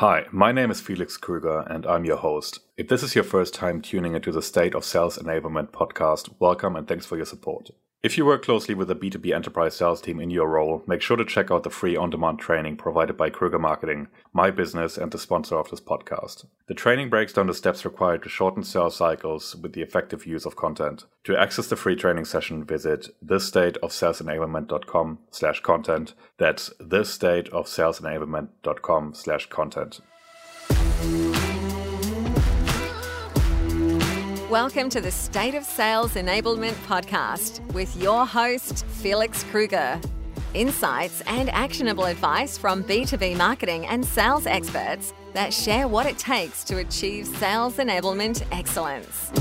Hi, my name is Felix Krüger and I'm your host. If this is your first time tuning into the State of Sales Enablement podcast, welcome and thanks for your support. If you work closely with a B2B enterprise sales team in your role, make sure to check out the free on-demand training provided by Krueger Marketing, my business and the sponsor of this podcast. The training breaks down the steps required to shorten sales cycles with the effective use of content. To access the free training session, visit thisstateofsalesenablement.com/content. That's thisstateofsalesenablement.com/content. Welcome to the State of Sales Enablement podcast with your host, Felix Krüger. Insights and actionable advice from B2B marketing and sales experts that share what it takes to achieve sales enablement excellence.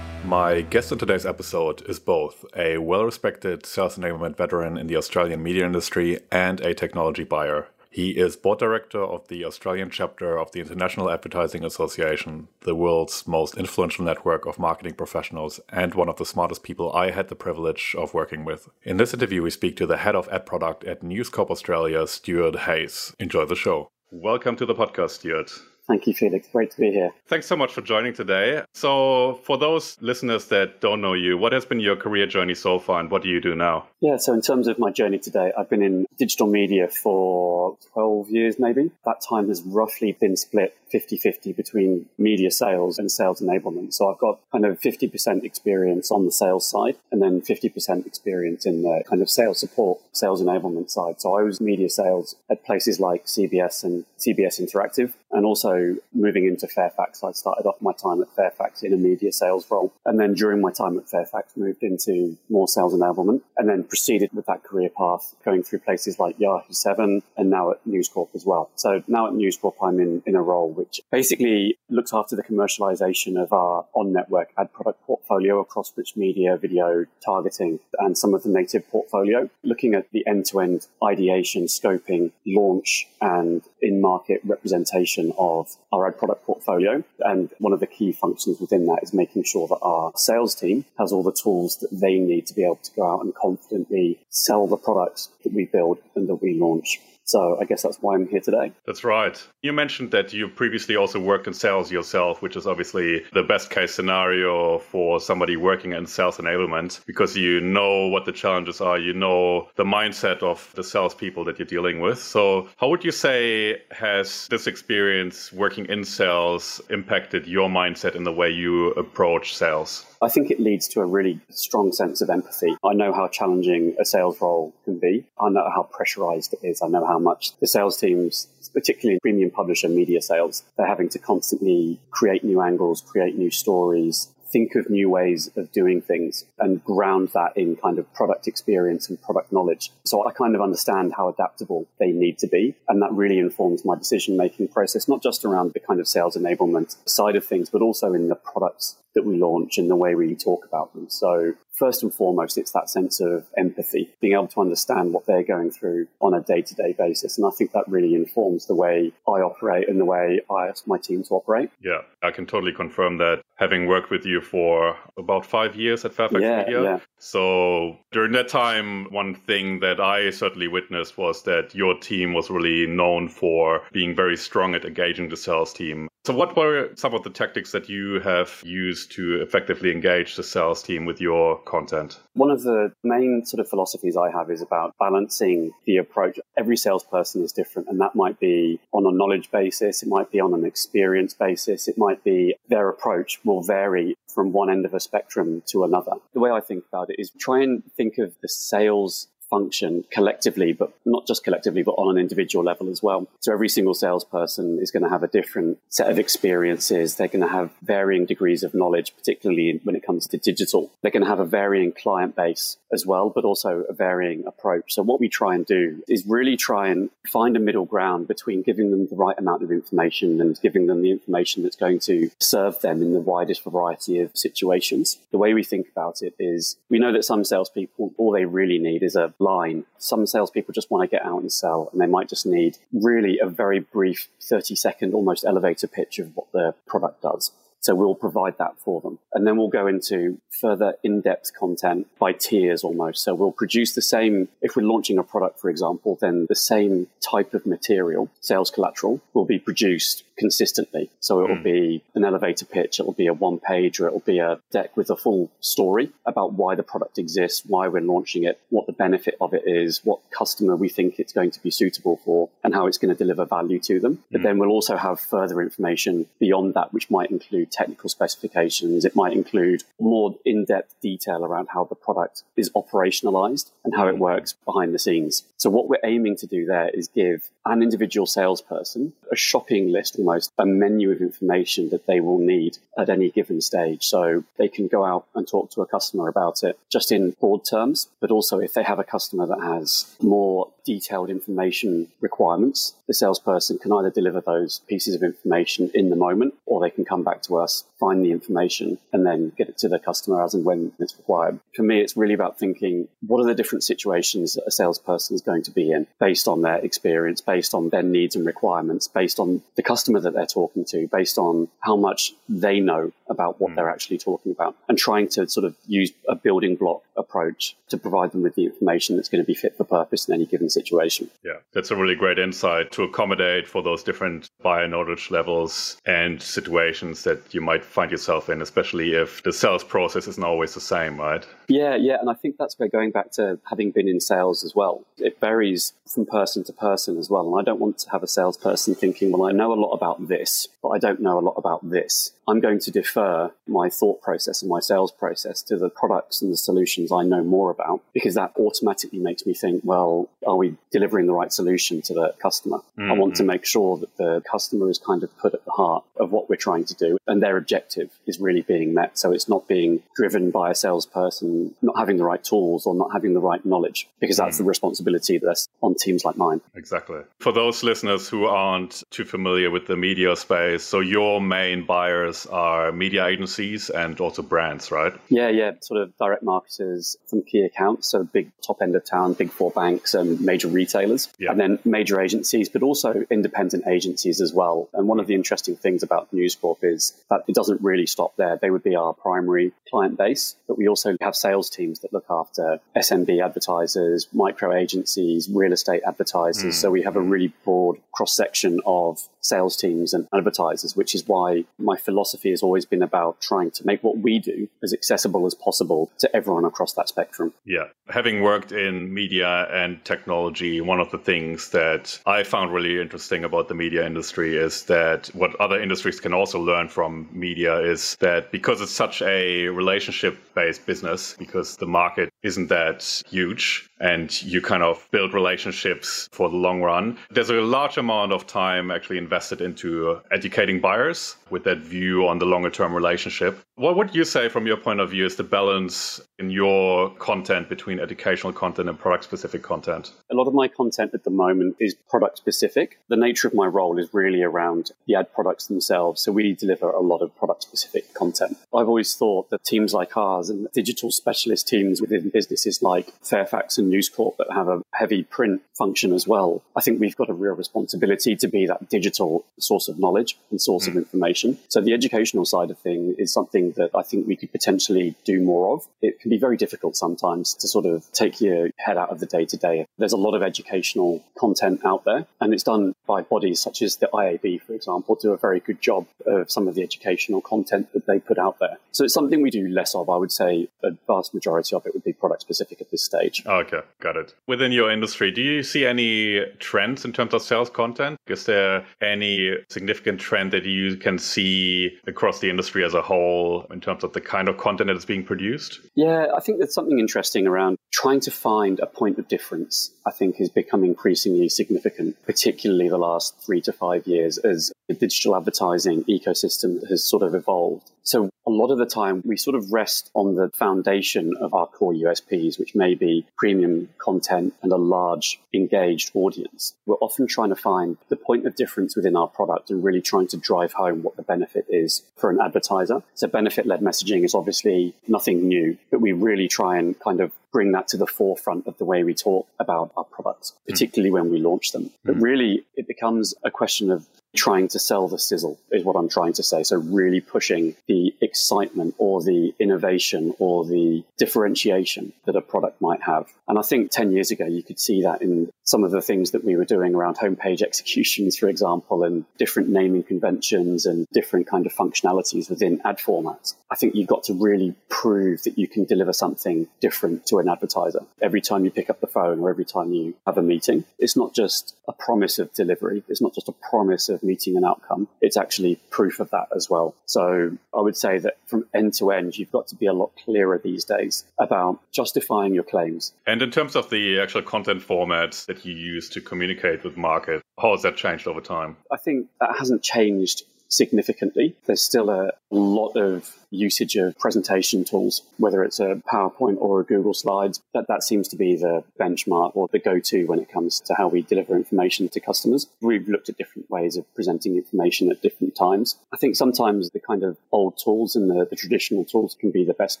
My guest on today's episode is both a well-respected sales enablement veteran in the Australian media industry and a technology buyer. He is board director of the Australian chapter of the International Advertising Association, the world's most influential network of marketing professionals, and one of the smartest people I had the privilege of working with. In this interview, we speak to the head of ad product at News Corp Australia, Stewart Heys. Enjoy the show. Welcome to the podcast, Stewart. Thank you, Felix. Great to be here. Thanks so much for joining today. So for those listeners that don't know you, what has been your career journey so far and what do you do now? Yeah, so in terms of my journey today, I've been in digital media for 12 years maybe. That time has roughly been split 50-50 between media sales and sales enablement. So I've got kind of 50% experience on the sales side and then 50% experience in the kind of sales support, sales enablement side. So I was media sales at places like CBS and CBS Interactive, and also moving into Fairfax. I started off my time at Fairfax in a media sales role, and then during my time at Fairfax moved into more sales enablement, and then proceeded with that career path going through places like Yahoo 7 and now at News Corp as well. So now at News Corp I'm in a role which basically looks after the commercialization of our on-network ad product portfolio across rich media, video, targeting and some of the native portfolio, looking at the end-to-end ideation, scoping, launch and in-market representation of our ad product portfolio. And one of the key functions within that is making sure that our sales team has all the tools that they need to be able to go out and confidently sell the products that we build and that we launch. So I guess that's why I'm here today. That's right. You mentioned that you previously also worked in sales yourself, which is obviously the best case scenario for somebody working in sales enablement, because you know what the challenges are, you know the mindset of the salespeople that you're dealing with. So how would you say has this experience working in sales impacted your mindset in the way you approach sales? I think it leads to a really strong sense of empathy. I know how challenging a sales role can be. I know how pressurized it is. I know how much the sales teams, particularly premium publisher media sales, they're having to constantly create new angles, create new stories, think of new ways of doing things and ground that in kind of product experience and product knowledge. So I kind of understand how adaptable they need to be. And that really informs my decision-making process, not just around the kind of sales enablement side of things, but also in the products that we launch and the way we talk about them. So first and foremost, it's that sense of empathy, being able to understand what they're going through on a day-to-day basis. And I think that really informs the way I operate and the way I ask my team to operate. Yeah, I can totally confirm that, having worked with you for about 5 years at Fairfax Media. Yeah. So during that time, one thing that I certainly witnessed was that your team was really known for being very strong at engaging the sales team. So what were some of the tactics that you have used to effectively engage the sales team with your content? One of the main sort of philosophies I have is about balancing the approach. Every salesperson is different, and that might be on a knowledge basis. It might be on an experience basis. It might be their approach will vary from one end of a spectrum to another. The way I think about it is try and think of the sales function collectively, but not just collectively, but on an individual level as well. So every single salesperson is going to have a different set of experiences. They're going to have varying degrees of knowledge, particularly when it comes to digital. They're going to have a varying client base as well, but also a varying approach. So what we try and do is really try and find a middle ground between giving them the right amount of information and giving them the information that's going to serve them in the widest variety of situations. The way we think about it is we know that some salespeople, all they really need is a line. Some salespeople just want to get out and sell, and they might just need really a very brief 30-second, almost elevator pitch of what their product does. So we'll provide that for them. And then we'll go into further in-depth content by tiers almost. So we'll produce the same, if we're launching a product, for example, then the same type of material, sales collateral, will be produced consistently. So it'll be an elevator pitch, it'll be a one page, or it'll be a deck with a full story about why the product exists, why we're launching it, what the benefit of it is, what customer we think it's going to be suitable for, and how it's going to deliver value to them. But then we'll also have further information beyond that, which might include technical specifications. It might include more in-depth detail around how the product is operationalized and how it works behind the scenes. So what we're aiming to do there is give an individual salesperson a shopping list, almost a menu of information that they will need at any given stage. So they can go out and talk to a customer about it just in broad terms, but also if they have a customer that has more detailed information requirements, the salesperson can either deliver those pieces of information in the moment, or they can come back to us, find the information, and then get it to the customer as and when it's required. For me, it's really about thinking, what are the different situations that a salesperson is going to be in based on their experience, based on their needs and requirements, based on the customer that they're talking to, based on how much they know about what they're actually talking about, and trying to sort of use a building block approach to provide them with the information that's going to be fit for purpose in any given situation. Yeah, that's a really great insight to accommodate for those different buyer knowledge levels and situations that you might find yourself in, especially if the sales process isn't always the same, right? Yeah. And I think that's where, going back to having been in sales as well, it varies from person to person as well. And I don't want to have a salesperson thinking, well, I know a lot about this, but I don't know a lot about this. I'm going to defer my thought process and my sales process to the products and the solutions I know more about, because that automatically makes me think, well, are we delivering the right solution to the customer? Mm-hmm. I want to make sure that the customer is kind of put at the heart of what we're trying to do, and their objective is really being met. So it's not being driven by a salesperson not having the right tools or not having the right knowledge, because that's the responsibility that's on teams like mine. Exactly. For those listeners who aren't too familiar with the media space, so your main buyers are media agencies and also brands, right? Yeah. Sort of direct marketers from key accounts, so big top end of town, big four banks and major retailers, and then major agencies, but also independent agencies as well. And one of the interesting things about News Corp is that it doesn't really stop there. They would be our primary client base, but we also have sales teams that look after SMB advertisers, micro agencies, real estate advertisers. So we have a really broad cross-section of sales teams and advertisers, which is why my philosophy has always been about trying to make what we do as accessible as possible to everyone across that spectrum. Yeah. Having worked in media and technology, one of the things that I found really interesting about the media industry is that what other industries can also learn from media is that because it's such a relationship-based business, because the market isn't that huge, and you kind of build relationships for the long run, there's a large amount of time actually invested into educating buyers with that view on the longer term relationship. What would you say from your point of view is the balance in your content between educational content and product specific content? A lot of my content at the moment is product specific. The nature of my role is really around the ad products themselves. So we deliver a lot of product specific content. I've always thought that teams like ours and digital specialist teams within businesses like Fairfax and News Corp that have a heavy print function as well, I think we've got a real responsibility to be that digital source of knowledge and source of information. So the educational side of thing is something that I think we could potentially do more of. It can be very difficult sometimes to sort of take your head out of the day-to-day. There's a lot of educational content out there, and it's done by bodies such as the IAB, for example, do a very good job of some of the educational content that they put out there. So it's something we do less of. I would say a vast majority of it would be product specific at this stage. Okay, got it. Within your industry, do you see any trends in terms of sales content? Is there any significant trend that you can see across the industry as a whole in terms of the kind of content that is being produced? Yeah, I think there's something interesting around trying to find a point of difference. I think has become increasingly significant, particularly the last 3 to 5 years as the digital advertising ecosystem has sort of evolved. So a lot of the time we sort of rest on the foundation of our core USPs, which may be premium content and a large engaged audience. We're often trying to find the point of difference within our product and really trying to drive home what the benefit is for an advertiser. So benefit-led messaging is obviously nothing new, but we really try and kind of bring that to the forefront of the way we talk about our products, particularly when we launch them. But really, it becomes a question of trying to sell the sizzle is what I'm trying to say. So really pushing the excitement or the innovation or the differentiation that a product might have. And I think 10 years ago, you could see that in some of the things that we were doing around homepage executions, for example, and different naming conventions and different kind of functionalities within ad formats. I think you've got to really prove that you can deliver something different to an advertiser. Every time you pick up the phone or every time you have a meeting, it's not just a promise of delivery. It's not just a promise of meeting an outcome. It's actually proof of that as well. So I would say that from end to end, you've got to be a lot clearer these days about justifying your claims. And in terms of the actual content formats that you use to communicate with market, how has that changed over time? I think that hasn't changed significantly. There's still a lot of usage of presentation tools, whether it's a PowerPoint or a Google Slides. That seems to be the benchmark or the go-to when it comes to how we deliver information to customers. We've looked at different ways of presenting information at different times. I think sometimes the kind of old tools and the traditional tools can be the best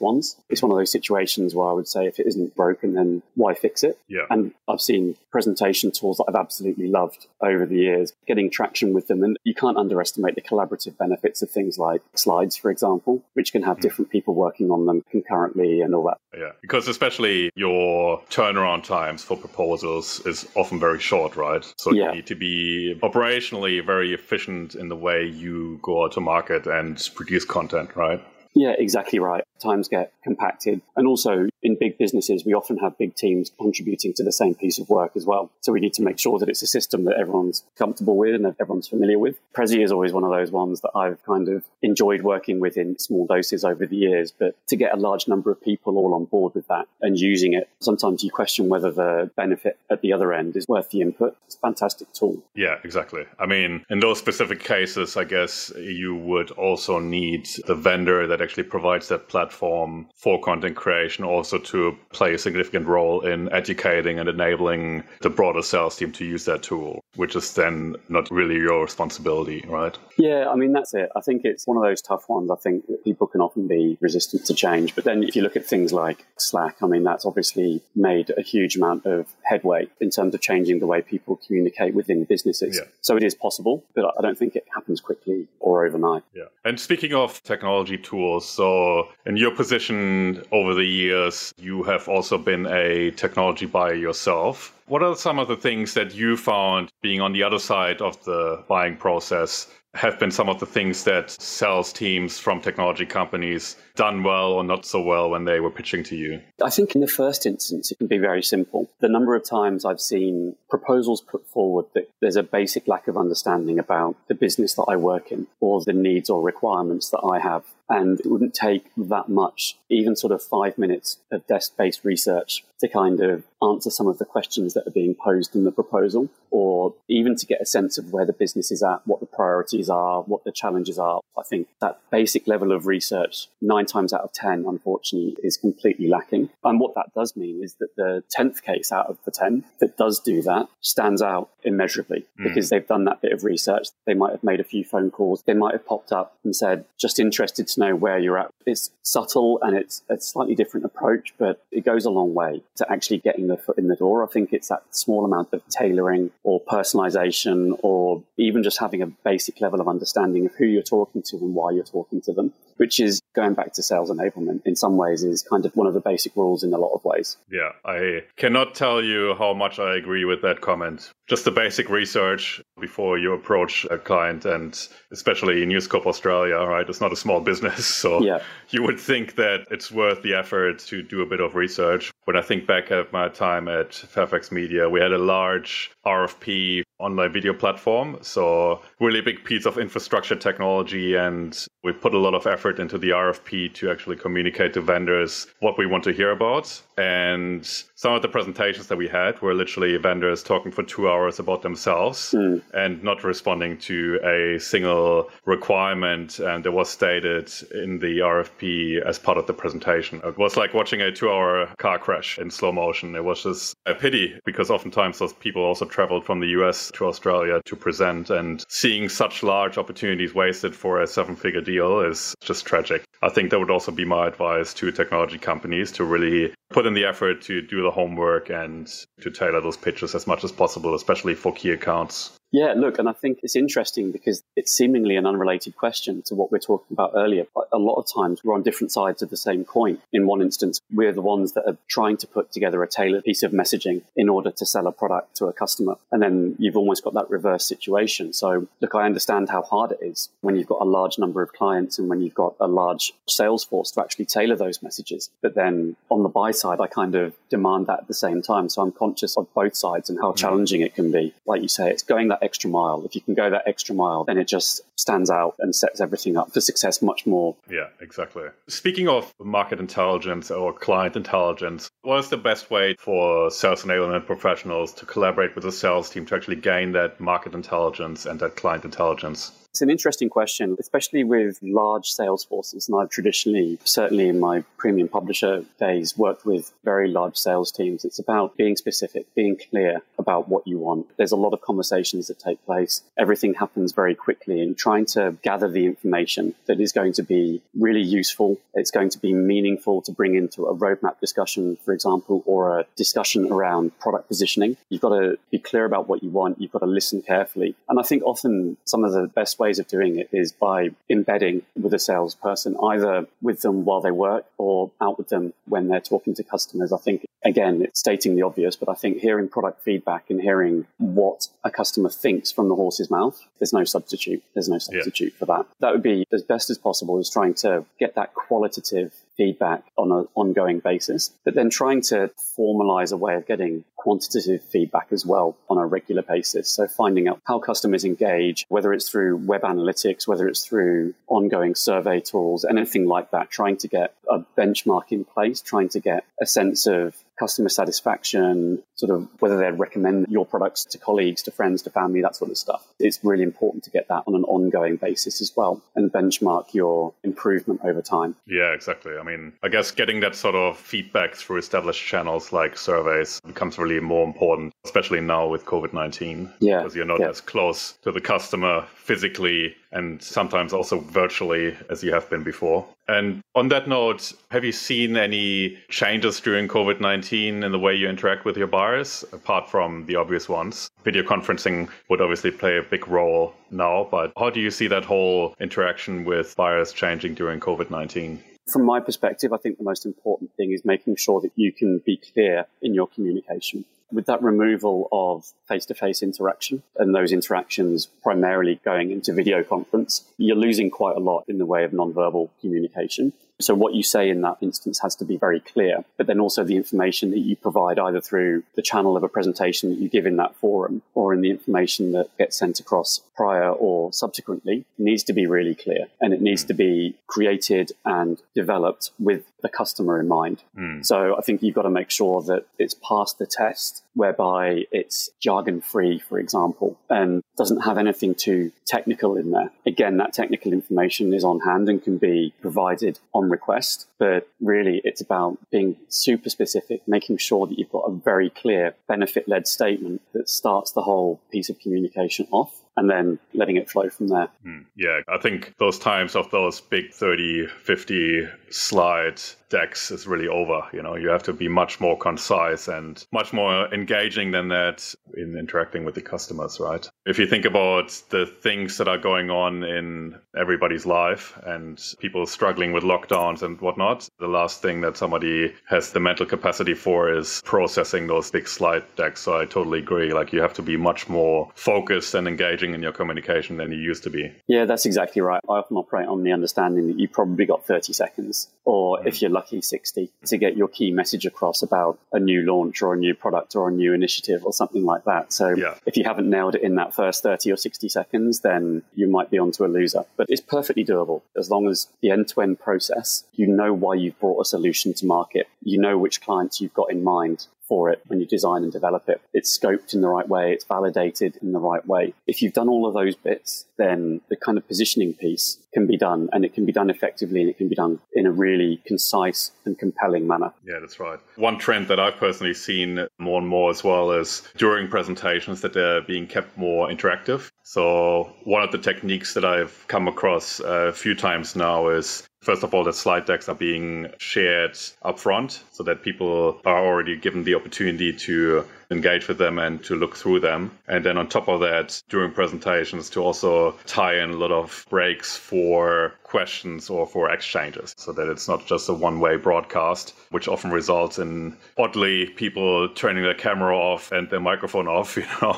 ones. It's one of those situations where I would say if it isn't broken, then why fix it? Yeah. And I've seen presentation tools that I've absolutely loved over the years, getting traction with them. And you can't underestimate the collaborative benefits of things like slides, for example, which can have different people working on them concurrently and all that. Yeah, because especially your turnaround times for proposals is often very short, right? So you need to be operationally very efficient in the way you go out to market and produce content, right? Yeah, exactly right. Times get compacted. And also in big businesses, we often have big teams contributing to the same piece of work as well. So we need to make sure that it's a system that everyone's comfortable with and that everyone's familiar with. Prezi is always one of those ones that I've kind of enjoyed working with in small doses over the years. But to get a large number of people all on board with that and using it, sometimes you question whether the benefit at the other end is worth the input. It's a fantastic tool. Yeah, exactly. I mean, in those specific cases, I guess you would also need the vendor that actually provides that platform for content creation also to play a significant role in educating and enabling the broader sales team to use that tool, which is then not really your responsibility, right? Yeah, I mean, that's it. I think it's one of those tough ones. I think that people can often be resistant to change. But then if you look at things like Slack, I mean, that's obviously made a huge amount of headway in terms of changing the way people communicate within businesses. Yeah. So it is possible, but I don't think it happens quickly or overnight. Yeah. And speaking of technology tools, so in your position over the years, you have also been a technology buyer yourself. What are some of the things that you found being on the other side of the buying process have been some of the things that sales teams from technology companies done well or not so well when they were pitching to you? I think in the first instance, it can be very simple. The number of times I've seen proposals put forward that there's a basic lack of understanding about the business that I work in or the needs or requirements that I have. And it wouldn't take that much, even sort of 5 minutes of desk-based research to kind of answer some of the questions that are being posed in the proposal, or even to get a sense of where the business is at, what the priorities are, what the challenges are. I think that basic level of research, 9 times out of 10, unfortunately, is completely lacking. And what that does mean is that the 10th case out of the 10 that does do that stands out immeasurably because they've done that bit of research. They might have made a few phone calls. They might have popped up and said, just interested to know where you're at. It's subtle and it's a slightly different approach, but it goes a long way to actually getting the foot in the door. I think it's that small amount of tailoring or personalization or even just having a basic level of understanding of who you're talking to and why you're talking to them, which is going back to sales enablement in some ways is kind of one of the basic rules in a lot of ways. Yeah, I cannot tell you how much I agree with that comment. Just the basic research before you approach a client, and especially News Corp Australia, right? It's not a small business. So you would think that it's worth the effort to do a bit of research. When I think back at my time at Fairfax Media, we had a large RFP online video platform. So really big piece of infrastructure technology. And we put a lot of effort into the RFP to actually communicate to vendors what we want to hear about. And some of the presentations that we had were literally vendors talking for 2 hours about themselves and not responding to a single requirement. And it was stated in the RFP as part of the presentation. It was like watching a 2-hour car crash in slow motion. It was just a pity because oftentimes those people also traveled from the US to Australia to present, and seeing such large opportunities wasted for a 7-figure deal is just tragic. I think that would also be my advice to technology companies to really put in the effort to do the homework and to tailor those pitches as much as possible, especially for key accounts. Yeah, look, and I think it's interesting because it's seemingly an unrelated question to what we're talking about earlier. But a lot of times we're on different sides of the same coin. In one instance, we're the ones that are trying to put together a tailored piece of messaging in order to sell a product to a customer. And then you've almost got that reverse situation. So, look, I understand how hard it is when you've got a large number of clients and when you've got a large sales force to actually tailor those messages. But then on the buy side, I kind of demand that at the same time. So I'm conscious of both sides and how challenging it can be. Like you say, it's going that extra mile. If you can go that extra mile, then it just stands out and sets everything up for success much more. Yeah, exactly. Speaking of market intelligence or client intelligence, what is the best way for sales enablement professionals to collaborate with the sales team to actually gain that market intelligence and that client intelligence? It's an interesting question, especially with large sales forces. And I've traditionally, certainly in my premium publisher days, worked with very large sales teams. It's about being specific, being clear about what you want. There's a lot of conversations that take place. Everything happens very quickly, and trying to gather the information that is going to be really useful. It's going to be meaningful to bring into a roadmap discussion, for example, or a discussion around product positioning. You've got to be clear about what you want. You've got to listen carefully. And I think often some of the best ways of doing it is by embedding with a salesperson, either with them while they work or out with them when they're talking to customers. I think, again, it's stating the obvious, but I think hearing product feedback and hearing what a customer thinks from the horse's mouth, there's no substitute. There's no substitute for that. That would be as best as possible, is trying to get that qualitative feedback on an ongoing basis, but then trying to formalize a way of getting quantitative feedback as well on a regular basis. So finding out how customers engage, whether it's through web analytics, whether it's through ongoing survey tools, anything like that, trying to get a benchmark in place, trying to get a sense of customer satisfaction, sort of whether they'd recommend your products to colleagues, to friends, to family, that sort of stuff. It's really important to get that on an ongoing basis as well and benchmark your improvement over time. Yeah, exactly. I mean, I guess getting that sort of feedback through established channels like surveys becomes really more important, especially now with COVID-19. Yeah. Because you're not as close to the customer physically and sometimes also virtually as you have been before. And on that note, have you seen any changes during COVID-19 in the way you interact with your buyers, apart from the obvious ones? Video conferencing would obviously play a big role now, but how do you see that whole interaction with buyers changing during COVID-19? From my perspective, I think the most important thing is making sure that you can be clear in your communication. With that removal of face-to-face interaction and those interactions primarily going into video conference, you're losing quite a lot in the way of nonverbal communication. So what you say in that instance has to be very clear, but then also the information that you provide either through the channel of a presentation that you give in that forum or in the information that gets sent across prior or subsequently needs to be really clear, and it needs to be created and developed with the customer in mind. So I think you've got to make sure that it's passed the test whereby it's jargon-free, for example, and doesn't have anything too technical in there. Again, that technical information is on hand and can be provided on request, but really it's about being super specific, making sure that you've got a very clear benefit-led statement that starts the whole piece of communication off, and then letting it flow from there. Yeah, I think those times of those big 30, 50 slide decks is really over. You know, you have to be much more concise and much more engaging than that in interacting with the customers, right? If you think about the things that are going on in everybody's life and people struggling with lockdowns and whatnot, the last thing that somebody has the mental capacity for is processing those big slide decks. So I totally agree. Like, you have to be much more focused and engaging in your communication than you used to be. Yeah, that's exactly right. I often operate on the understanding that you probably got 30 seconds, or if you're lucky, 60, to get your key message across about a new launch or a new product or a new initiative or something like that. So if you haven't nailed it in that first 30 or 60 seconds, then you might be onto a loser. But it's perfectly doable as long as the end-to-end process, you know why you've brought a solution to market, you know which clients you've got in mind for it when you design and develop it. It's scoped in the right way. It's validated in the right way. If you've done all of those bits, then the kind of positioning piece can be done, and it can be done effectively, and it can be done in a really concise and compelling manner. Yeah, that's right. One trend that I've personally seen more and more as well is during presentations that they're being kept more interactive. So one of the techniques that I've come across a few times now is, first of all, that slide decks are being shared upfront so that people are already given the opportunity to engage with them and to look through them. And then on top of that, during presentations, to also tie in a lot of breaks for questions or for exchanges, so that it's not just a one-way broadcast, which often results in, oddly, people turning their camera off and their microphone off,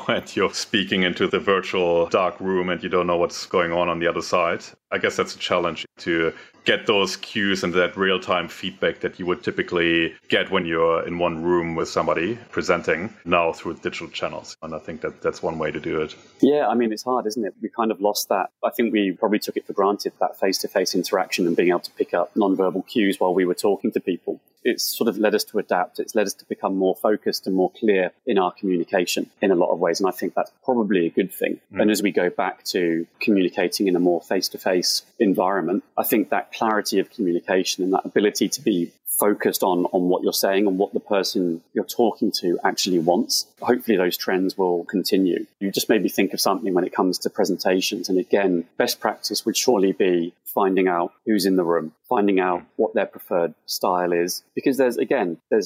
and you're speaking into the virtual dark room and you don't know what's going on the other side. I guess that's a challenge, to get those cues and that real-time feedback that you would typically get when you're in one room with somebody presenting, now through digital channels. And I think that that's one way to do it. Yeah, I mean, it's hard, isn't it? We kind of lost that. I think we probably took it for granted, that face-to-face interaction and being able to pick up nonverbal cues while we were talking to people. It's sort of led us to adapt. It's led us to become more focused and more clear in our communication in a lot of ways. And I think that's probably a good thing. Mm. And as we go back to communicating in a more face-to-face environment, I think that clarity of communication and that ability to be focused on what you're saying and what the person you're talking to actually wants. Hopefully those trends will continue. You just made me think of something when it comes to presentations. And again, best practice would surely be finding out who's in the room, finding out what their preferred style is. Because there's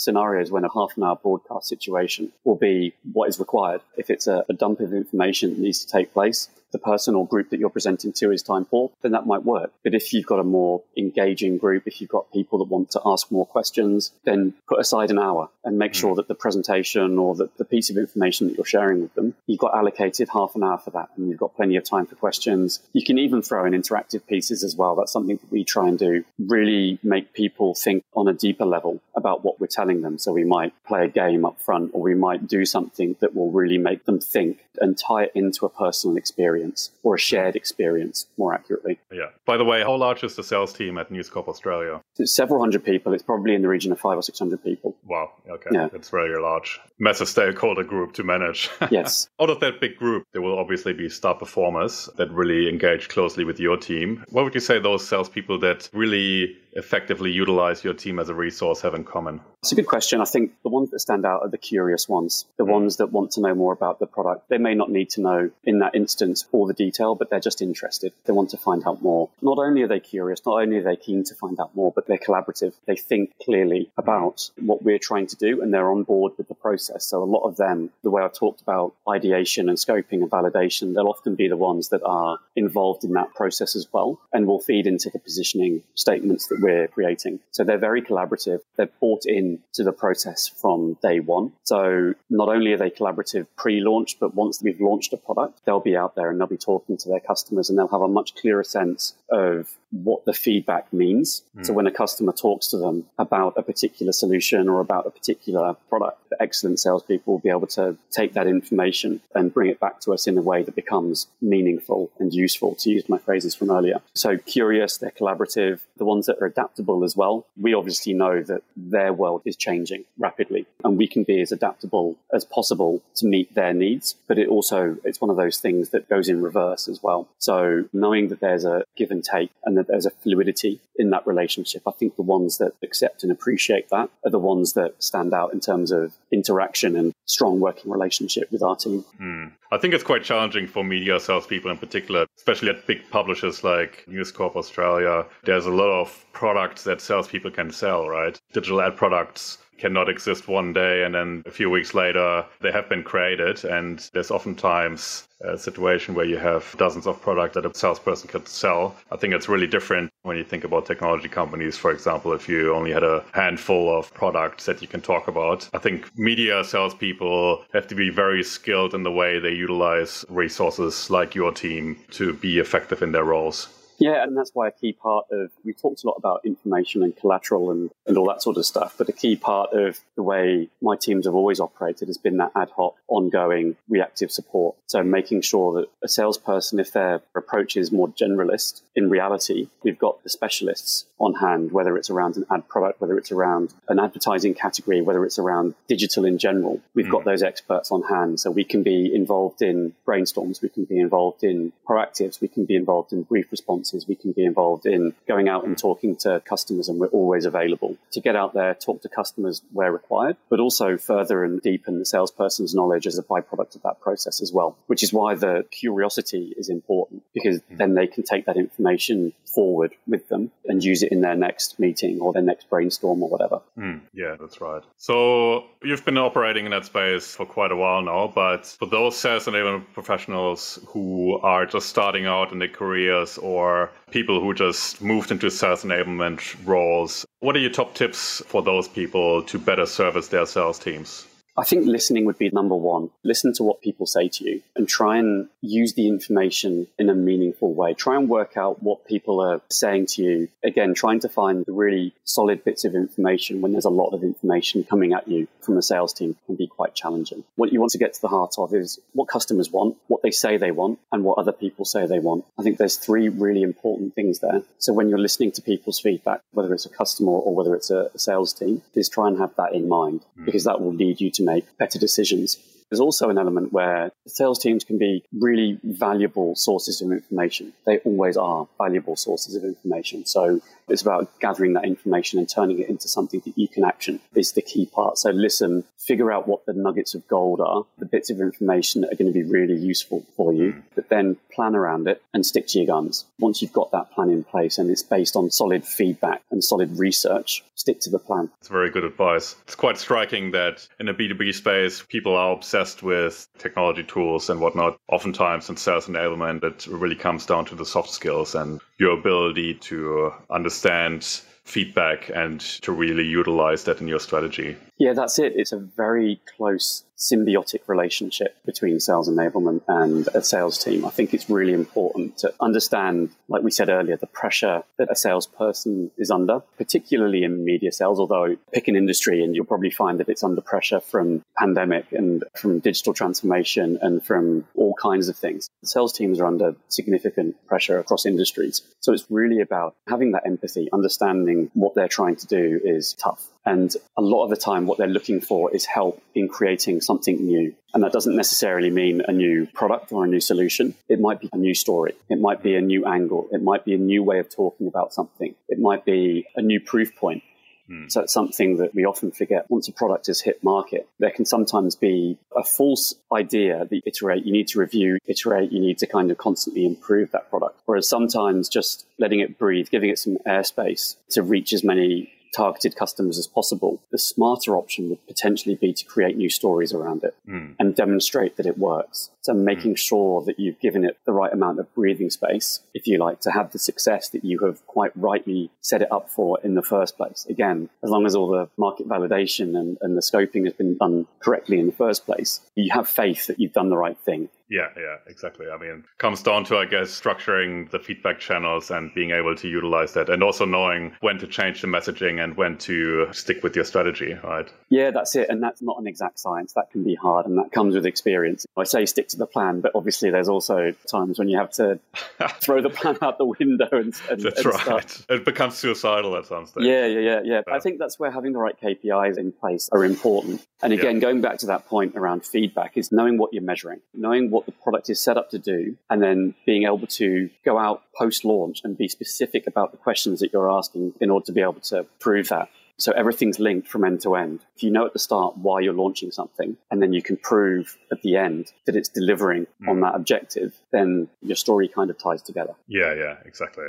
scenarios when a half an hour broadcast situation will be what is required. If it's a dump of information that needs to take place, the person or group that you're presenting to is time poor, then that might work. But if you've got a more engaging group, if you've got people that want to ask more questions, then put aside an hour and make sure that the presentation or that the piece of information that you're sharing with them, you've got allocated half an hour for that and you've got plenty of time for questions. You can even throw in interactive pieces as well. That's something that we try and do, really make people think on a deeper level about what we're telling them. So we might play a game up front, or we might do something that will really make them think and tie it into a personal experience, or a shared experience, more accurately. Yeah. By the way, how large is the sales team at News Corp Australia? It's several hundred people. It's probably in the region of 500 or 600 people. Wow. Okay. Yeah. That's very large. Massive stakeholder group to manage. Yes. Out of that big group, there will obviously be star performers that really engage closely with your team. What would you say those salespeople that really effectively utilize your team as a resource have in common? It's a good question. I think the ones that stand out are the curious ones, the ones that want to know more about the product. They may not need to know in that instance all the detail, but they're just interested. They want to find out more. Not only are they curious, not only are they keen to find out more, but they're collaborative. They think clearly about what we're trying to do and they're on board with the process. So a lot of them, the way I've talked about ideation and scoping and validation, they'll often be the ones that are involved in that process as well and will feed into the positioning statements that we're creating. So they're very collaborative. They're bought in to the process from day one. So not only are they collaborative pre-launch, but once we've launched a product, they'll be out there and they'll be talking to their customers and they'll have a much clearer sense of what the feedback means. Mm. So when a customer talks to them about a particular solution or about a particular product, the excellent salespeople will be able to take that information and bring it back to us in a way that becomes meaningful and useful, to use my phrases from earlier. So curious, they're collaborative, the ones that are adaptable as well. We obviously know that their world is changing rapidly and we can be as adaptable as possible to meet their needs. But it also, it's one of those things that goes in reverse as well. So knowing that there's a give and take and that there's a fluidity in that relationship, I think the ones that accept and appreciate that are the ones that stand out in terms of interaction and strong working relationship with our team. Mm. I think it's quite challenging for media salespeople in particular, especially at big publishers like News Corp Australia. There's a lot of products that salespeople can sell, right? Digital ad products cannot exist one day and then a few weeks later they have been created, and there's oftentimes a situation where you have dozens of products that a salesperson could sell. I think it's really different when you think about technology companies, for example, if you only had a handful of products that you can talk about. I think media salespeople have to be very skilled in the way they utilize resources like your team to be effective in their roles. Yeah, and that's why a key part of, we talked a lot about information and collateral and all that sort of stuff, but a key part of the way my teams have always operated has been that ad hoc, ongoing, reactive support. So making sure that a salesperson, if their approach is more generalist, in reality, we've got the specialists on hand, whether it's around an ad product, whether it's around an advertising category, whether it's around digital in general, we've got those experts on hand. So we can be involved in brainstorms, we can be involved in proactives, we can be involved in brief responses, businesses, we can be involved in going out and talking to customers, and we're always available to get out there, talk to customers where required, but also further and deepen the salesperson's knowledge as a byproduct of that process as well, which is why the curiosity is important, because then they can take that information forward with them and use it in their next meeting or their next brainstorm or whatever. Yeah, that's right. So you've been operating in that space for quite a while now, but for those sales enablement professionals who are just starting out in their careers or people who just moved into sales enablement roles, what are your top tips for those people to better service their sales teams? I think listening would be number one. Listen to what people say to you and try and use the information in a meaningful way. Try and work out what people are saying to you. Again, trying to find the really solid bits of information when there's a lot of information coming at you from a sales team can be quite challenging. What you want to get to the heart of is what customers want, what they say they want, and what other people say they want. I think there's three really important things there. So when you're listening to people's feedback, whether it's a customer or whether it's a sales team, is try and have that in mind, because that will lead you to make better decisions. There's also an element where sales teams can be really valuable sources of information. They always are valuable sources of information. So it's about gathering that information and turning it into something that you can action is the key part. So listen, figure out what the nuggets of gold are, the bits of information that are going to be really useful for you, but then plan around it and stick to your guns. Once you've got that plan in place and it's based on solid feedback and solid research, stick to the plan. That's very good advice. It's quite striking that in a B2B space, people are obsessed with technology tools and whatnot. Oftentimes in sales enablement, it really comes down to the soft skills and your ability to understand feedback and to really utilize that in your strategy. Yeah, that's it. It's a very close symbiotic relationship between sales enablement and a sales team. I think it's really important to understand, like we said earlier, the pressure that a salesperson is under, particularly in media sales, although pick an industry and you'll probably find that it's under pressure from pandemic and from digital transformation and from all kinds of things. Sales teams are under significant pressure across industries. So it's really about having that empathy, understanding what they're trying to do is tough. And a lot of the time, what they're looking for is help in creating something new. And that doesn't necessarily mean a new product or a new solution. It might be a new story. It might be a new angle. It might be a new way of talking about something. It might be a new proof point. So it's something that we often forget. Once a product has hit market, there can sometimes be a false idea that you iterate, you need to review, iterate, you need to kind of constantly improve that product. Whereas sometimes just letting it breathe, giving it some airspace to reach as many targeted customers as possible, the smarter option would potentially be to create new stories around it and demonstrate that it works. So making sure that you've given it the right amount of breathing space, if you like, to have the success that you have quite rightly set it up for in the first place. Again, as long as all the market validation and the scoping has been done correctly in the first place, you have faith that you've done the right thing. Yeah, exactly. I mean, it comes down to, I guess, structuring the feedback channels and being able to utilize that and also knowing when to change the messaging and when to stick with your strategy, right? Yeah, that's it. And that's not an exact science. That can be hard and that comes with experience. I say stick to the plan, but obviously there's also times when you have to throw the plan out the window and that's and right. Stuff. It becomes suicidal at some stage. Yeah. I think that's where having the right KPIs in place are important. And again, going back to that point around feedback is knowing what you're measuring, knowing what the product is set up to do, and then being able to go out post-launch and be specific about the questions that you're asking in order to be able to prove that. So everything's linked from end to end. If you know at the start why you're launching something, and then you can prove at the end that it's delivering on that objective, then your story kind of ties together. Yeah, exactly.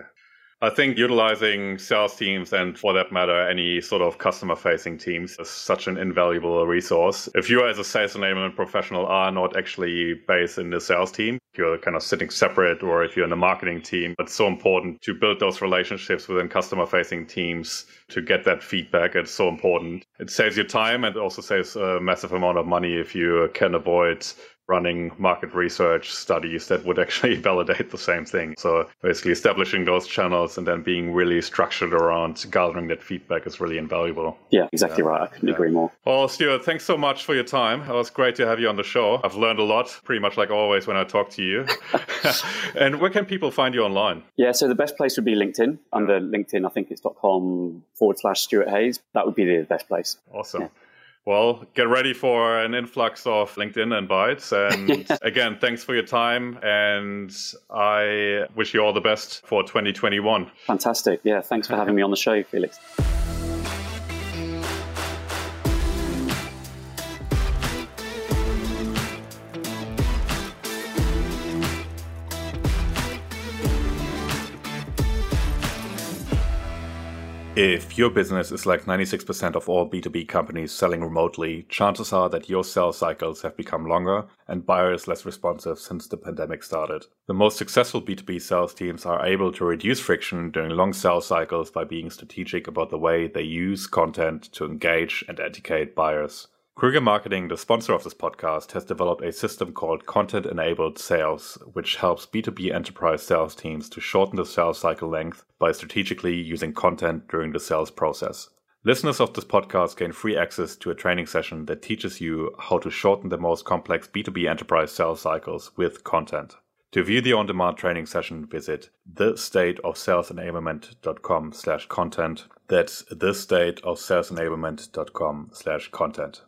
I think utilizing sales teams and, for that matter, any sort of customer-facing teams is such an invaluable resource. If you as a sales enablement professional are not actually based in the sales team, you're kind of sitting separate, or if you're in a marketing team, it's so important to build those relationships within customer-facing teams to get that feedback. It's so important. It saves you time and also saves a massive amount of money if you can avoid running market research studies that would actually validate the same thing. So basically establishing those channels and then being really structured around gathering that feedback is really invaluable. Yeah, exactly right. I couldn't agree more. Well, Stewart, thanks so much for your time. It was great to have you on the show. I've learned a lot, pretty much like always when I talk to you. And where can people find you online? Yeah, so the best place would be LinkedIn. Under LinkedIn, I think it's .com/Stewart Heys. That would be the best place. Awesome. Yeah. Well, get ready for an influx of LinkedIn invites. And again, thanks for your time. And I wish you all the best for 2021. Fantastic. Yeah, thanks for having me on the show, Felix. If your business is like 96% of all B2B companies selling remotely, chances are that your sales cycles have become longer and buyers less responsive since the pandemic started. The most successful B2B sales teams are able to reduce friction during long sales cycles by being strategic about the way they use content to engage and educate buyers. Krueger Marketing, the sponsor of this podcast, has developed a system called Content-Enabled Sales, which helps B2B enterprise sales teams to shorten the sales cycle length by strategically using content during the sales process. Listeners of this podcast gain free access to a training session that teaches you how to shorten the most complex B2B enterprise sales cycles with content. To view the on-demand training session, visit thestateofsalesenablement.com/content. That's thestateofsalesenablement.com/content.